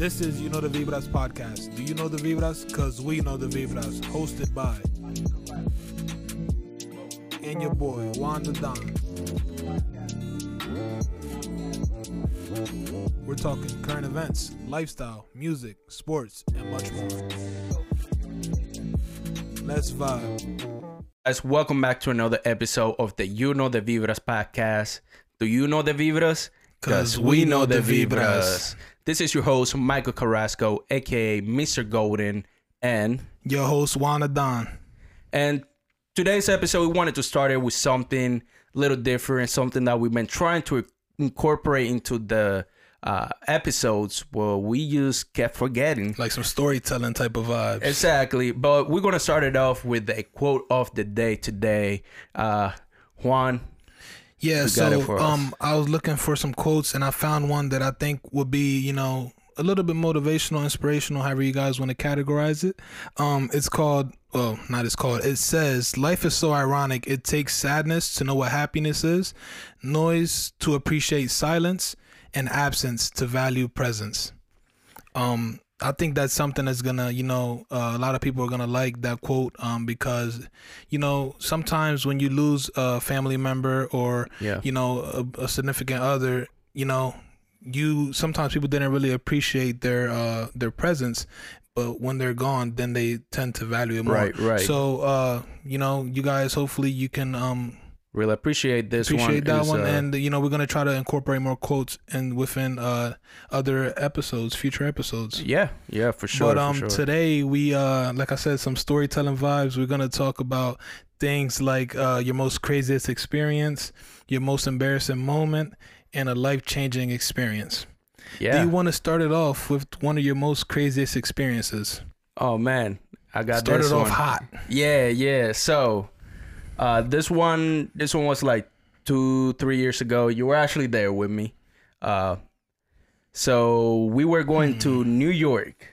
This is You Know The Vibras Podcast. Do you know the Vibras? Because we know the Vibras. Hosted by and your boy, Juana Don. We're talking current events, lifestyle, music, sports, and much more. Let's vibe. Guys, welcome back to another episode of the You Know The Vibras Podcast. Do you know the Vibras? Because we know the Vibras. This is your host, Michael Carrasco, a.k.a. Mr. Golden, and your host, Juana Don. And today's episode, we wanted to start it with something a little different, something that we've been trying to incorporate into the episodes where we just kept forgetting. Like some storytelling type of vibes. Exactly. But we're going to start it off with a quote of the day today. Juan. Yeah, so I was looking for some quotes and I found one that I think would be, you know, a little bit motivational, inspirational, however you guys want to categorize it. It says, "Life is so ironic. It takes sadness to know what happiness is, noise to appreciate silence, and absence to value presence." I think that's something that's going to, you know, a lot of people are going to like that quote because, you know, sometimes when you lose a family member or, you know, a significant other, you know, sometimes people didn't really appreciate their presence. But when they're gone, then they tend to value it more. Right. So, you know, you guys, hopefully you can really appreciate this one. Appreciate that one. And, you know, we're going to try to incorporate more quotes and within other episodes, future episodes. Yeah, for sure. But today we, like I said, some storytelling vibes. We're going to talk about things like your most craziest experience, your most embarrassing moment, and a life-changing experience. Yeah. Do you want to start it off with one of your most craziest experiences? Oh, man. I got started this one. Started off hot. Yeah. So this one was like 2-3 years ago. You were actually there with me. So we were going to New York.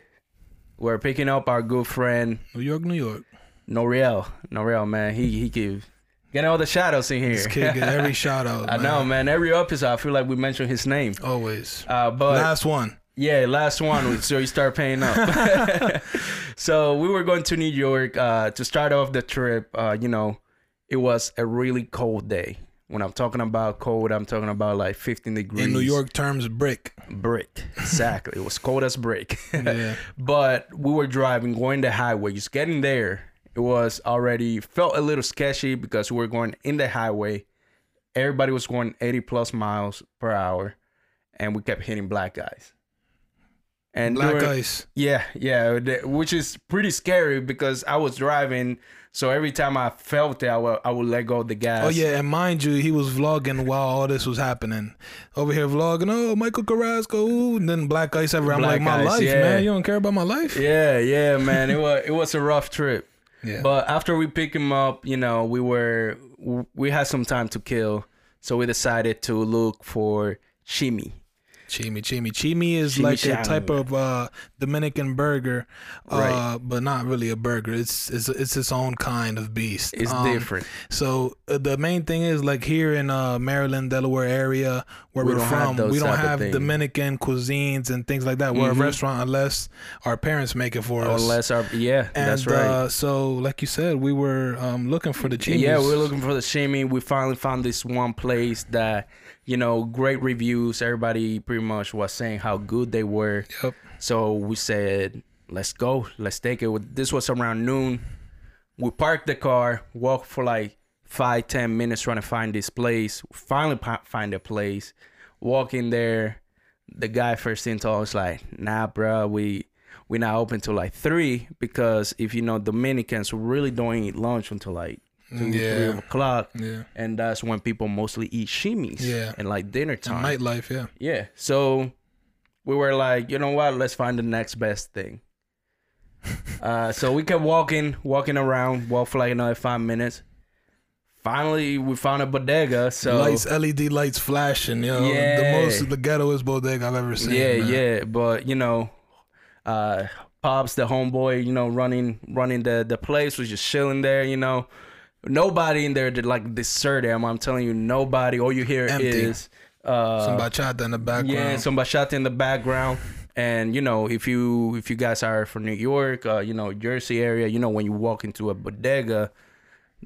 We're picking up our good friend. New York. Noriel, man. He gives. Get all the shout-outs in here. This kid get every shout-out. I know, man. Every episode, I feel like we mention his name. Always. But last one. Yeah, last one. So you start paying up. So we were going to New York to start off the trip. You know, it was a really cold day. When I'm talking about cold, I'm talking about like 15 degrees. In New York terms, brick. Brick. Exactly. It was cold as brick. Yeah. But we were driving, going the highway. Just getting there. It was already felt a little sketchy because we were going in the highway. Everybody was going 80 plus miles per hour and we kept hitting black eyes. And black eyes. Yeah. Which is pretty scary because I was driving. So every time I felt it, I would let go of the gas. Oh, yeah. And mind you, he was vlogging while all this was happening. Over here vlogging. Oh, Michael Carrasco. Ooh, and then black ice everywhere. I'm like, my life, man. You don't care about my life? Yeah, man. It was a rough trip. Yeah. But after we picked him up, you know, we had some time to kill. So we decided to look for Shimmy. Shimmy is a type of Dominican burger, right. But not really a burger. It's its own kind of beast. It's different. So the main thing is like here in Maryland, Delaware area where we're from, we don't have Dominican cuisines and things like that. We're a restaurant unless our parents make it for us. That's right. So like you said, we were looking for the Shimmy. Yeah, we were looking for the Shimmy. We finally found this one place that, you know, great reviews. Everybody pretty much was saying how good they were. Yep. So we said, let's go. Let's take it. This was around noon. We parked the car, walked for like 5-10 minutes trying to find this place. Finally find a place. Walk in there. The guy first thing told us like, nah, bro, we're not open till like 3 because if you know Dominicans really don't eat lunch until like 2-3 o'clock, and that's when people mostly eat shimmies, and like dinner time, and nightlife, so we were like, you know what, let's find the next best thing. So we kept walking around, walked for like another 5 minutes. Finally, we found a bodega. So lights, LED lights flashing, the ghettoest bodega I've ever seen. But you know, Pops, the homeboy, you know, running the place was just chilling there, you know. Nobody in there did like dessert. I'm telling you, nobody. All you hear is some bachata in the background. And, you know, if you guys are from New York, you know, Jersey area, you know, when you walk into a bodega,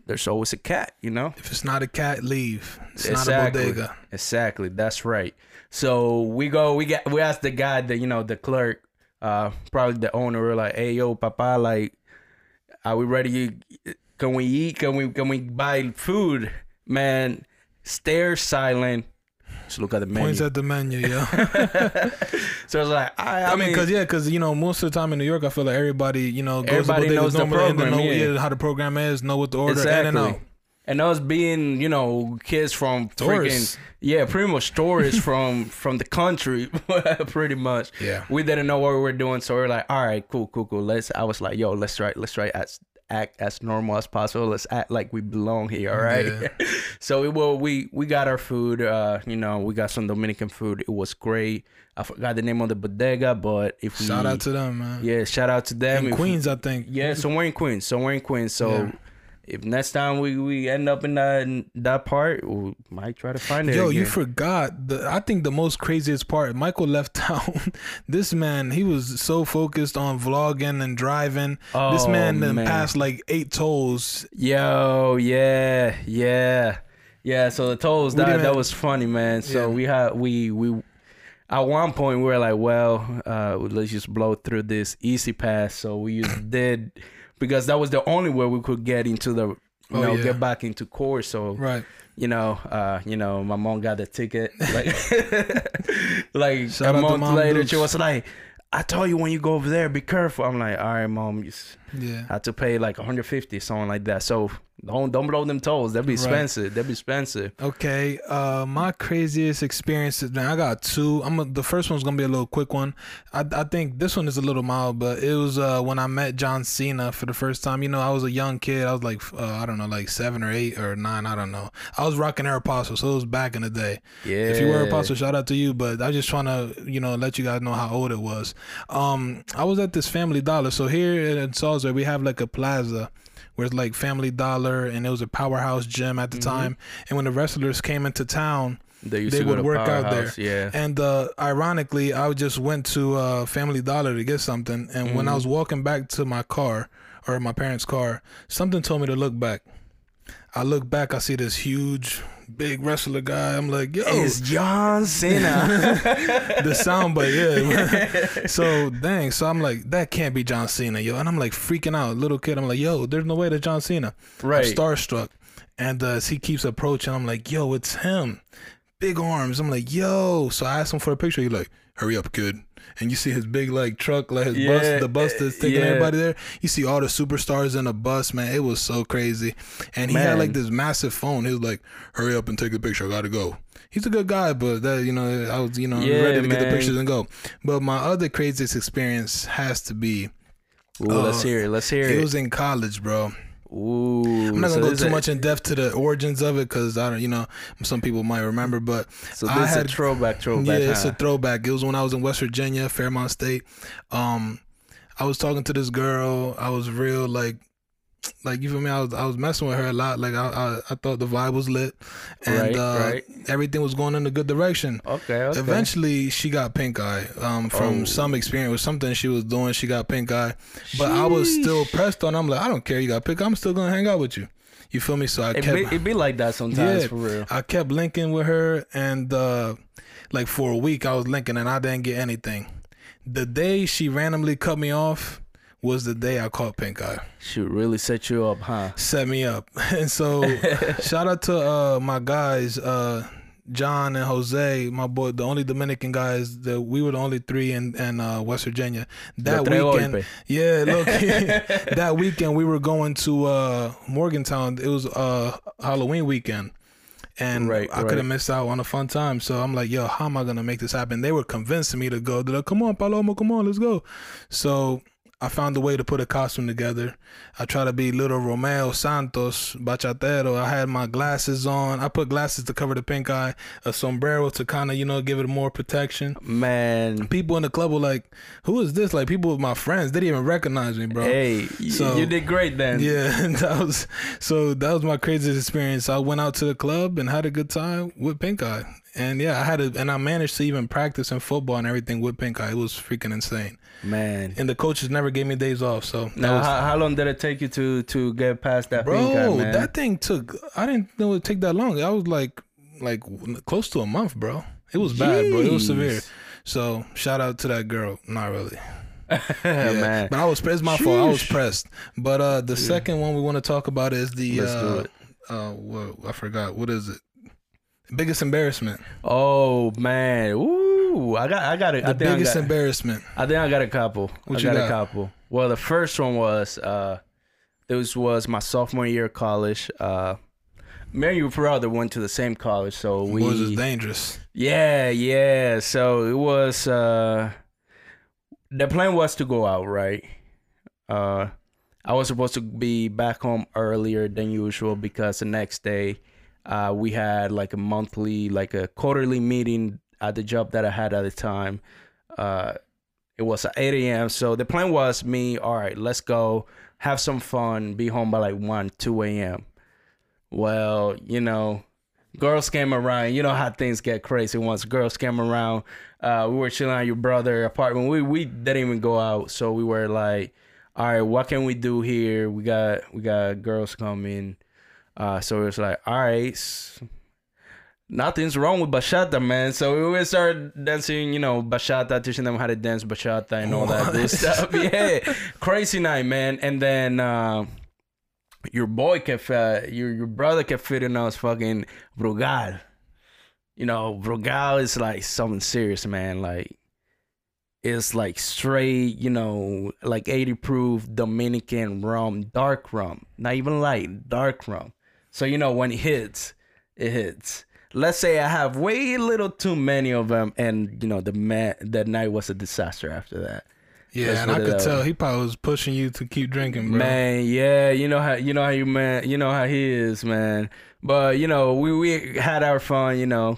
there's always a cat, you know? If it's not a cat, leave. It's exactly. Not a bodega. Exactly. That's right. So we asked the guy, that, you know, the clerk, probably the owner, we're like, hey, yo, papa, like, are we ready? Can we eat? Can we buy food? Man, stare silent. Just look at the menu. Points at the menu, yeah. So it's like, I mean, because you know, most of the time in New York, I feel like everybody, you know, goes everybody to knows the program, know how the program is, know what to order, exactly. In and out. And us being, you know, kids from tourists. Pretty much tourists from the country, pretty much. Yeah. We didn't know what we were doing, so we were like, all right, cool. Let's act as normal as possible. Let's act like we belong here, all right? Yeah. So we got our food. You know, we got some Dominican food. It was great. I forgot the name of the bodega, but shout out to them, man. Yeah, shout out to them. In Queens, I think. Yeah, somewhere in Queens. So yeah. If next time we end up in that part, we might try to find it. Yo, again. You forgot. I think the most craziest part, Michael left town. This man, he was so focused on vlogging and driving. Oh, this man passed like 8 tolls. Yo, yeah. So the tolls, that was funny, man. So yeah. we at one point we were like, well, let's just blow through this easy pass. So we just did. Because that was the only way we could get into the, get back into court. So, right. you know, my mom got the ticket. Like a month later, she was like, I told you when you go over there, be careful. I'm like, all right, mom. I had to pay like $150, something like that. So don't blow them tolls. That'd be expensive. Right. That'd be expensive. Okay. My craziest experiences, man, I got 2. The first one's going to be a little quick one. I think this one is a little mild, but it was when I met John Cena for the first time. You know, I was a young kid. I was like, I don't know, like 7 or 8 or 9. I don't know. I was rocking Air Apostle, so it was back in the day. Yeah. If you were Air Apostle, shout out to you, but I was just trying to, you know, let you guys know how old it was. I was at this Family Dollar. So here in Salisbury, we have like a plaza. Where it's like Family Dollar, and it was a powerhouse gym at the time. And when the wrestlers came into town, they would work out there. Yeah. And ironically, I just went to Family Dollar to get something. And when I was walking back to my car, or my parents' car, something told me to look back. I look back, I see this huge, big wrestler guy. I'm like, yo. It's John Cena. The soundbite, yeah. So, dang. So, I'm like, that can't be John Cena, yo. And I'm like freaking out. Little kid, I'm like, yo, there's no way that's John Cena. Right. I'm starstruck. And as he keeps approaching, I'm like, yo, it's him. Big arms. I'm like, yo. So, I asked him for a picture. He's like, hurry up, kid. And you see his big like truck, like his bus, the bus that's taking everybody there. You see all the superstars in a bus, man. It was so crazy. And he had like this massive phone. He was like, hurry up and take the picture. I gotta go. He's a good guy, but that, you know, I was, you know, ready to get the pictures and go. But my other craziest experience has to be Let's hear it. It was in college, bro. Ooh, I'm not gonna go too much in depth to the origins of it because I don't, you know, some people might remember, but so this is a throwback. Yeah, huh? It's a throwback. It was when I was in West Virginia, Fairmont State. I was talking to this girl. I was real like you feel me? I was messing with her a lot. Like I thought the vibe was lit, and everything was going in a good direction. Okay. Eventually, she got pink eye from some experience with something she was doing. She got pink eye, but I was still pressed on. I'm like, I don't care. You got pink eye. I'm still gonna hang out with you. You feel me? So it be like that sometimes, for real. I kept linking with her, and like for a week I was linking, and I didn't get anything. The day she randomly cut me off was the day I caught pink eye. She really set you up, huh? Set me up. And so shout out to my guys, John and Jose, my boy, the only Dominican guys. That we were the only 3 in West Virginia. That weekend, yeah, look. That weekend we were going to Morgantown. It was Halloween weekend. And I could have missed out on a fun time. So I'm like, yo, how am I going to make this happen? They were convincing me to go. They're like, come on, Palomo, come on, let's go. So I found a way to put a costume together. I tried to be little Romeo Santos, bachatero. I had my glasses on. I put glasses to cover the pink eye, a sombrero to kind of, you know, give it more protection. Man. People in the club were like, who is this? Like, people with my friends, they didn't even recognize me, bro. Hey, so, you did great then. Yeah, that was my craziest experience. I went out to the club and had a good time with pink eye. And yeah, I managed to even practice in football and everything with pink eye. It was freaking insane, man. And the coaches never gave me days off. So now, how long did it take you to get past that, bro, pink eye, man? That thing took, I didn't know it took that long. I was like close to a month, bro. It was bad, bro. It was severe. So shout out to that girl. Not really. Yeah, man. But I was pressed. My fault. I was pressed. But the second one we want to talk about is the I forgot. What is it? Biggest embarrassment. Oh man, ooh, I got it. Biggest embarrassment. I think I got a couple. I got a couple. Well, the first one was this was my sophomore year of college. Mary and brother went to the same college, so we. Boys is dangerous. Yeah, yeah. So it was. The plan was to go out, right? I was supposed to be back home earlier than usual because the next day. We had a quarterly meeting at the job that I had at the time. It was at 8 a.m. So the plan was all right, let's go have some fun, be home by 1, 2 a.m. Well, girls came around. You know how things get crazy once girls came around. We were chilling at your brother's apartment. We didn't even go out. So we were like, all right, what can we do here? We got girls coming. So it was like, all right, nothing's wrong with bachata, man. So we started dancing, bachata, teaching them how to dance bachata and all that good stuff. Yeah, crazy night, man. And then your brother kept feeding us fucking Brugal. Brugal is like something serious, man. Like it's like straight, 80 proof Dominican rum, dark rum, not even light, dark rum. So, when it hits. Let's say I have way little too many of them. And, that night was a disaster after that. Yeah, and I could tell he probably was pushing you to keep drinking, bro. Man, yeah, you know how he is, man. But, we had our fun,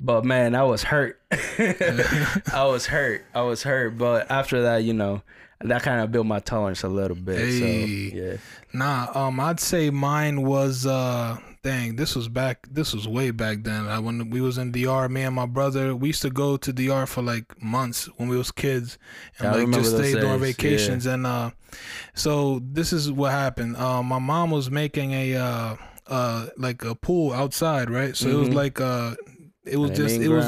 But, man, I was hurt. I was hurt. But after that, that kind of built my tolerance a little bit. Hey. So, yeah. I'd say mine was, this was way back then. When we was in DR, me and my brother, we used to go to DR for months when we was kids and just stay during vacations. Yeah. And so this is what happened. My mom was making a pool outside, right? So it was it was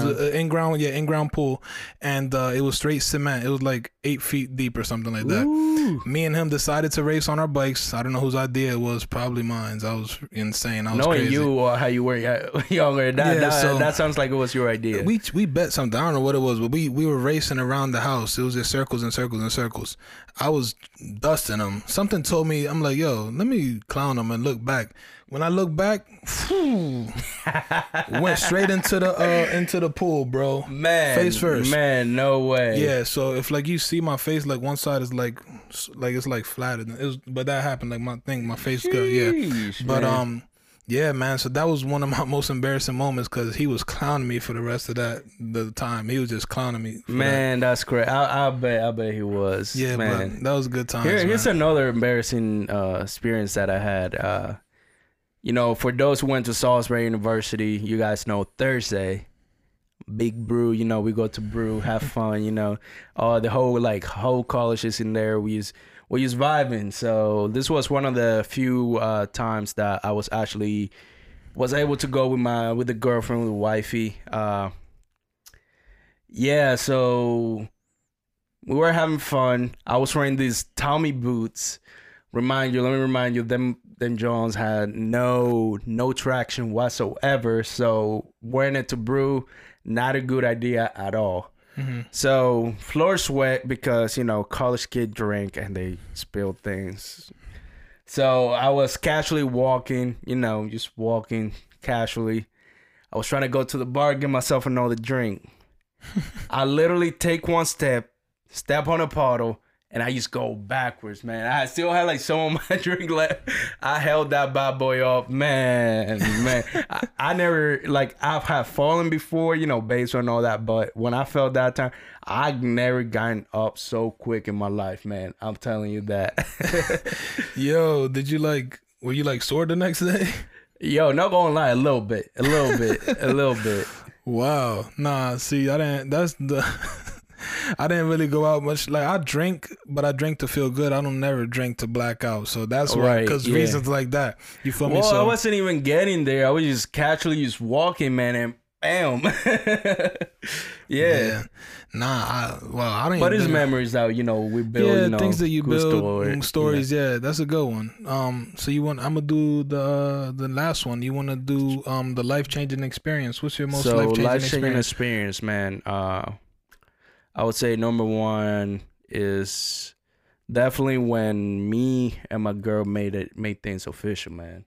an in-ground, in-ground pool, and it was straight cement. It was 8 feet deep or something like that. Ooh. Me and him decided to race on our bikes. I don't know whose idea it was. Probably mine. I was insane. I was crazy. Knowing you or how you were younger, that sounds like it was your idea. We bet something. I don't know what it was, but we were racing around the house. It was just circles and circles and circles. I was dusting him. Something told me, I'm like, yo, let me clown him and look back. When I look back, went straight into the pool, bro. Man, face first. Man, no way. Yeah. So if you see my face, one side is it's flattened. But that happened. My face got But man. Yeah, man. So that was one of my most embarrassing moments because he was clowning me for the rest of the time. He was just clowning me. Man, that's great. I bet he was. Yeah, man. But that was a good time. Here's another embarrassing experience that I had. For those who went to Salisbury University, you guys know Thursday, big brew, we go to brew, have fun, the whole college is in there. We use vibing. So this was one of the few times that I was actually able to go with the girlfriend, with wifey. So we were having fun. I was wearing these Tommy boots. Let me remind you, them Jones had no traction whatsoever. So wearing it to brew, not a good idea at all. Mm-hmm. So floor sweat because, college kid drink and they spill things. So I was casually walking, just walking casually. I was trying to go to the bar, get myself another drink. I literally take one step on a puddle, and I just go backwards, man. I still had some of my drink left. I held that bad boy up, man. I never, I have fallen before, based on all that. But when I fell that time, I never gotten up so quick in my life, man. I'm telling you that. Yo, were you sore the next day? Yo, not gonna lie, a little bit. Wow. Nah, see, I didn't, that's the, I didn't really go out much. Like, I drink, but I drink to feel good. I don't never drink to black out. So that's why, because reasons like that. You feel me? So I wasn't even getting there. I was just casually just walking, man, and bam. Yeah. I don't. But it's memories that, you know, we build. Yeah, you know, things that you build, stories. Yeah. Yeah, that's a good one. So you want? I'm gonna do the last one. You want to do the life changing experience? What's your most life changing experience, man? I would say number one is definitely when me and my girl made things official, man.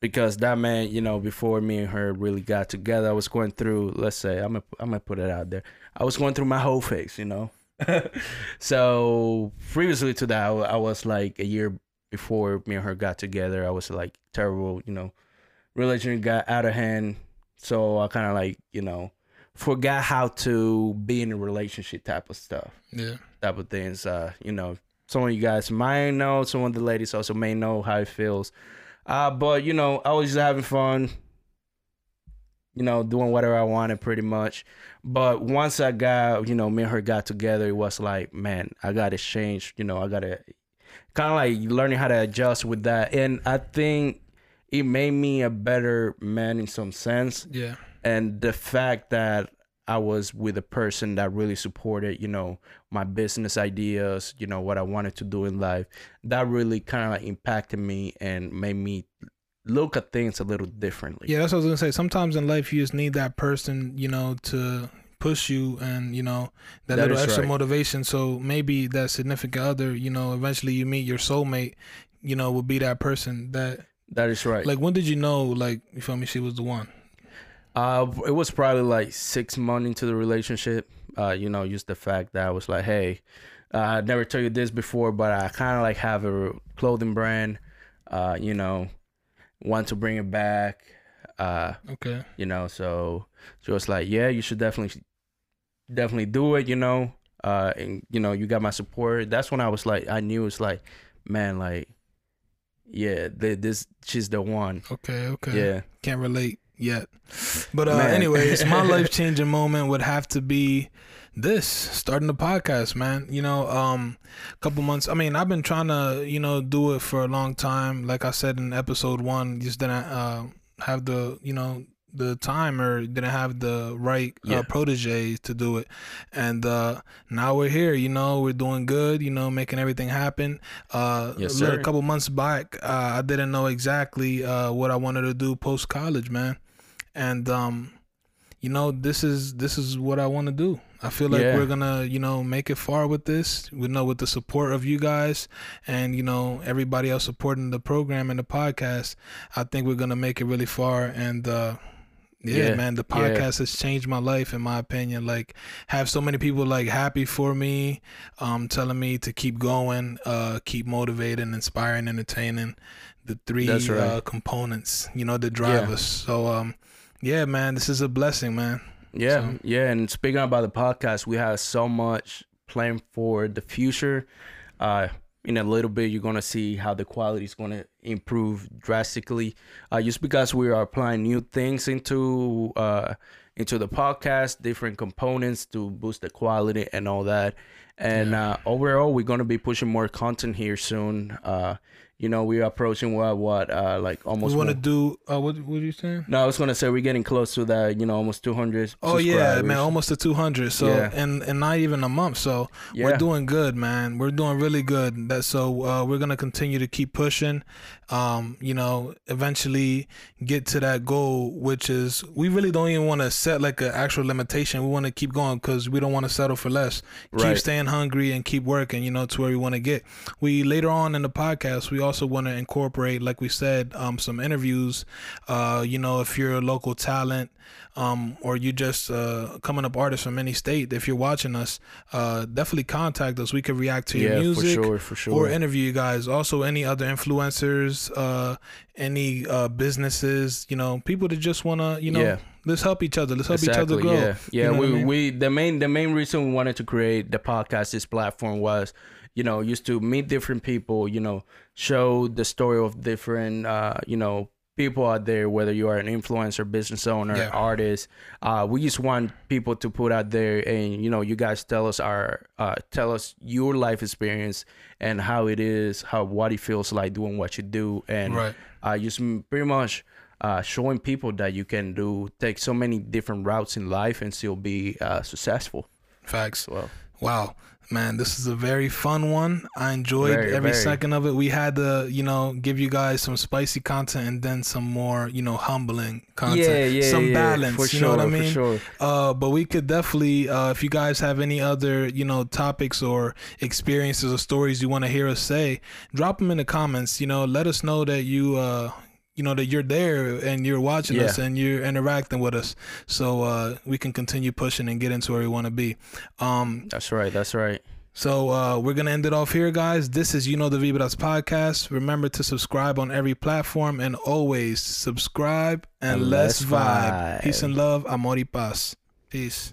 Because that meant, you know, before me and her really got together, I was going through, let's say, I'm gonna put it out there. I was going through my whole phase, you know? So previously to that, I was like, a year before me and her got together, I was like terrible, you know, religion got out of hand. So I kind of like, you know, forgot how to be in a relationship type of stuff. Yeah. Type of things, you know, some of you guys might know, some of the ladies also may know how it feels. But, you know, I was just having fun, you know, doing whatever I wanted pretty much. But once I got, you know, me and her got together, it was like, man, I got to change, you know, I got to kind of like learning how to adjust with that. And I think it made me a better man in some sense. Yeah. And the fact that I was with a person that really supported, you know, my business ideas, you know, what I wanted to do in life, that really kind of like impacted me and made me look at things a little differently. Yeah, that's what I was going to say. Sometimes in life, you just need that person, you know, to push you and, you know, that little extra motivation. So maybe that significant other, you know, eventually you meet your soulmate, you know, will be that person that. That is right. Like, when did you know, like, you feel me, she was the one? It was probably like 6 months into the relationship. You know, just the fact that I was like, hey, I never told you this before, but I kind of like have a clothing brand, you know, want to bring it back. Okay. You know, so she was like, yeah, you should definitely do it, you know, and, you know, you got my support. That's when I was like, I knew it's like, man, like, yeah, she's the one. Okay. Yeah. Can't relate yet, but anyways, my life-changing moment would have to be this, starting the podcast, man. You know, a couple months, I mean, I've been trying to, you know, do it for a long time. Like I said in episode 1, just didn't have the, you know, the time, or didn't have the right protege to do it. And now we're here, you know, we're doing good, you know, making everything happen. A couple months back, I didn't know exactly what I wanted to do post-college, man. And, you know, this is what I want to do. I feel like we're going to, you know, make it far with this, we know, with the support of you guys and, you know, everybody else supporting the program and the podcast. I think we're going to make it really far. And, man, the podcast has changed my life, in my opinion. Like, have so many people like happy for me, telling me to keep going, keep motivating, inspiring, entertaining, the three components, you know, that drive us. So, yeah, man, this is a blessing, man. Yeah. So. Yeah. And speaking about the podcast, we have so much planned for the future. In a little bit, you're going to see how the quality is going to improve drastically, just because we are applying new things into the podcast, different components to boost the quality and all that. And overall, we're going to be pushing more content here soon. You know, we're approaching what like almost. We want to do what are you saying? No, I was going to say we're getting close to that, you know, almost 200. Oh yeah, man, almost to 200. So and not even a month. So we're doing good, man. We're doing really good. So we're going to continue to keep pushing. You know, eventually get to that goal, which is we really don't even want to set like an actual limitation. We want to keep going because we don't want to settle for less. Right. Keep staying hungry and keep working, you know, to where we want to get. We later on in the podcast, we also want to incorporate, like we said, some interviews, you know, if you're a local talent, or you just coming up artist from any state, if you're watching us, definitely contact us. We could react to your music for sure. Or interview you guys. Also, any other influencers, any businesses, you know, people that just want to, you know, let's help each other. Let's help each other grow. Yeah. You know we the main reason we wanted to create the podcast, this platform, was, you know, used to meet different people, you know, show the story of different, you know, people out there, whether you are an influencer, business owner, artist, we just want people to put out there and, you know, you guys tell us our, tell us your life experience and how it is, how, what it feels like doing what you do. And just pretty much showing people that you can do, take so many different routes in life and still be successful. Facts. Well, wow, man, this is a very fun one. I enjoyed every second of it. We had to, you know, give you guys some spicy content and then some more, you know, humbling content. Some balance, for you know what I mean? But we could definitely, if you guys have any other, you know, topics or experiences or stories you want to hear us say, drop them in the comments, you know, let us know that you, you know, that you're there and you're watching us and you're interacting with us, so we can continue pushing and get into where we want to be. That's right. So we're going to end it off here, guys. This is You Know The Vibras Podcast. Remember to subscribe on every platform and always subscribe and let's vibe. Peace and love. Amor y paz. Peace.